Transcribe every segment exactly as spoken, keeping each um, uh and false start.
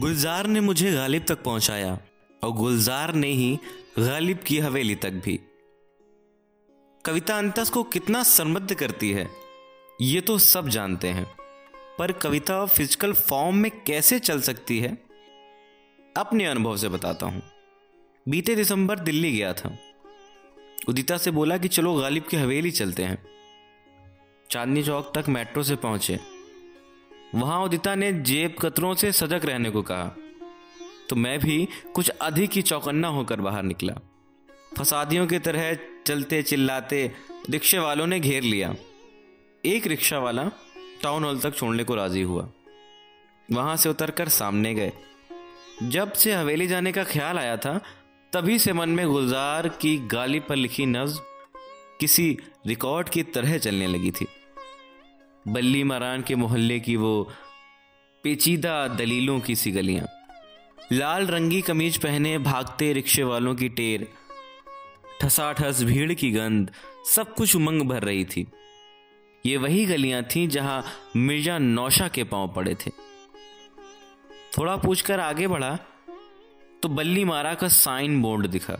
गुलजार ने मुझे ग़ालिब तक पहुंचाया और गुलजार ने ही ग़ालिब की हवेली तक भी। कविता अंतस को कितना समृद्ध करती है ये तो सब जानते हैं, पर कविता फिजिकल फॉर्म में कैसे चल सकती है अपने अनुभव से बताता हूँ। बीते दिसंबर दिल्ली गया था। उदिता से बोला कि चलो ग़ालिब की हवेली चलते हैं। चांदनी चौक तक मेट्रो से पहुंचे। वहाँ उदिता ने जेब कतरों से सजग रहने को कहा, तो मैं भी कुछ अधिक ही चौकन्ना होकर बाहर निकला। फसादियों की तरह चलते चिल्लाते रिक्शे वालों ने घेर लिया। एक रिक्शा वाला टाउन हॉल तक छोड़ने को राजी हुआ। वहाँ से उतरकर सामने गए। जब से हवेली जाने का ख्याल आया था तभी से मन में गुलजार की ग़ालिब पर लिखी नज़्म किसी रिकॉर्ड की तरह चलने लगी थी। बल्लीमारान के मोहल्ले की वो पेचीदा दलीलों की सी गलियाँ, लाल रंगी कमीज पहने भागते रिक्शे वालों की टेर, ठसाठस भीड़ की गंध, सब कुछ उमंग भर रही थी। ये वही गलियाँ थीं जहाँ मिर्ज़ा नौशा के पाँव पड़े थे। थोड़ा पूछकर आगे बढ़ा तो बल्लीमारा का साइन बोर्ड दिखा।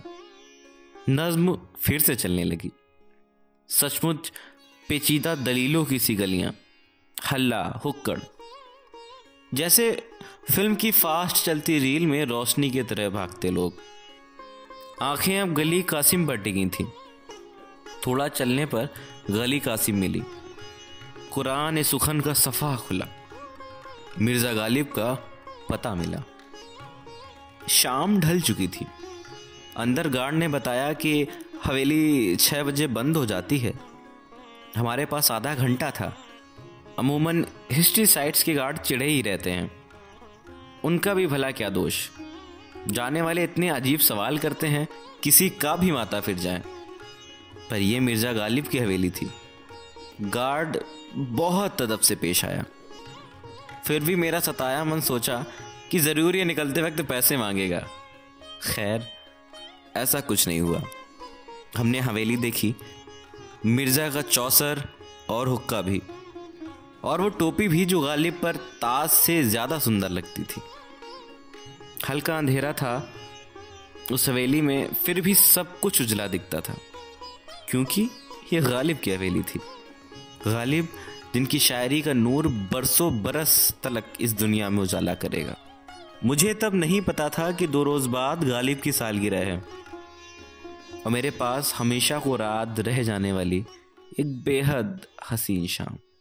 नज़्म फिर से चलने लगी। सचमुच पेचीदा दलीलों की सी गलियां, हल्ला हुक्कड़, जैसे फिल्म की फास्ट चलती रील में रोशनी की तरह भागते लोग। आंखें अब गली कासिम पर टिकी थीं। थोड़ा चलने पर गली कासिम मिली। कुरान ए सुखन का सफ़ा खुला, मिर्ज़ा ग़ालिब का पता मिला। शाम ढल चुकी थी। अंदर गार्ड ने बताया कि हवेली छः बजे बंद हो जाती है। हमारे पास आधा घंटा था। अमूमन हिस्ट्री साइट्स के गार्ड चिढ़े ही रहते हैं, उनका भी भला क्या दोष। जाने वाले इतने अजीब सवाल करते हैं, किसी का भी माथा फिर जाए। पर यह मिर्ज़ा ग़ालिब की हवेली थी। गार्ड बहुत अदब से पेश आया। फिर भी मेरा सताया मन सोचा कि ज़रूर ये निकलते वक्त पैसे मांगेगा। खैर, ऐसा कुछ नहीं हुआ। हमने हवेली देखी, मिर्ज़ा का चौसर और हुक्का भी, और वो टोपी भी जो ग़ालिब पर ताज से ज़्यादा सुंदर लगती थी। हल्का अंधेरा था उस हवेली में, फिर भी सब कुछ उजला दिखता था, क्योंकि ये ग़ालिब की हवेली थी। ग़ालिब जिनकी शायरी का नूर बरसों बरस तलक इस दुनिया में उजाला करेगा। मुझे तब नहीं पता था कि दो रोज़ बाद ग़ालिब की सालगिरह है और मेरे पास हमेशा को रात रह जाने वाली एक बेहद हसीन शाम।